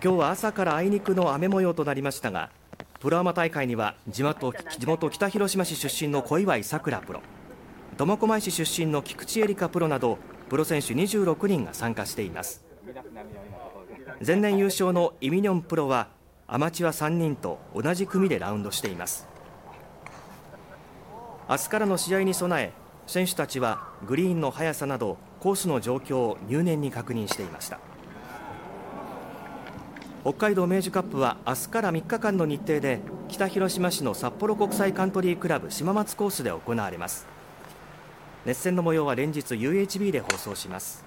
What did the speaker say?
今日は朝からあいにくの雨模様となりましたが、プロアマ大会には地元北広島市出身の小祝さくらプロ、苫小牧市出身の菊池絵理香プロなどプロ選手26人が参加しています。前年優勝のイ・ミニョンプロはアマチュア3人と同じ組でラウンドしています。明日からの試合に備え、選手たちはグリーンの速さなどコースの状況を入念に確認していました。北海道明治カップは明日から3日間の日程で北広島市の札幌国際カントリークラブ島松コースで行われます。熱戦の模様は連日 UHB で放送します。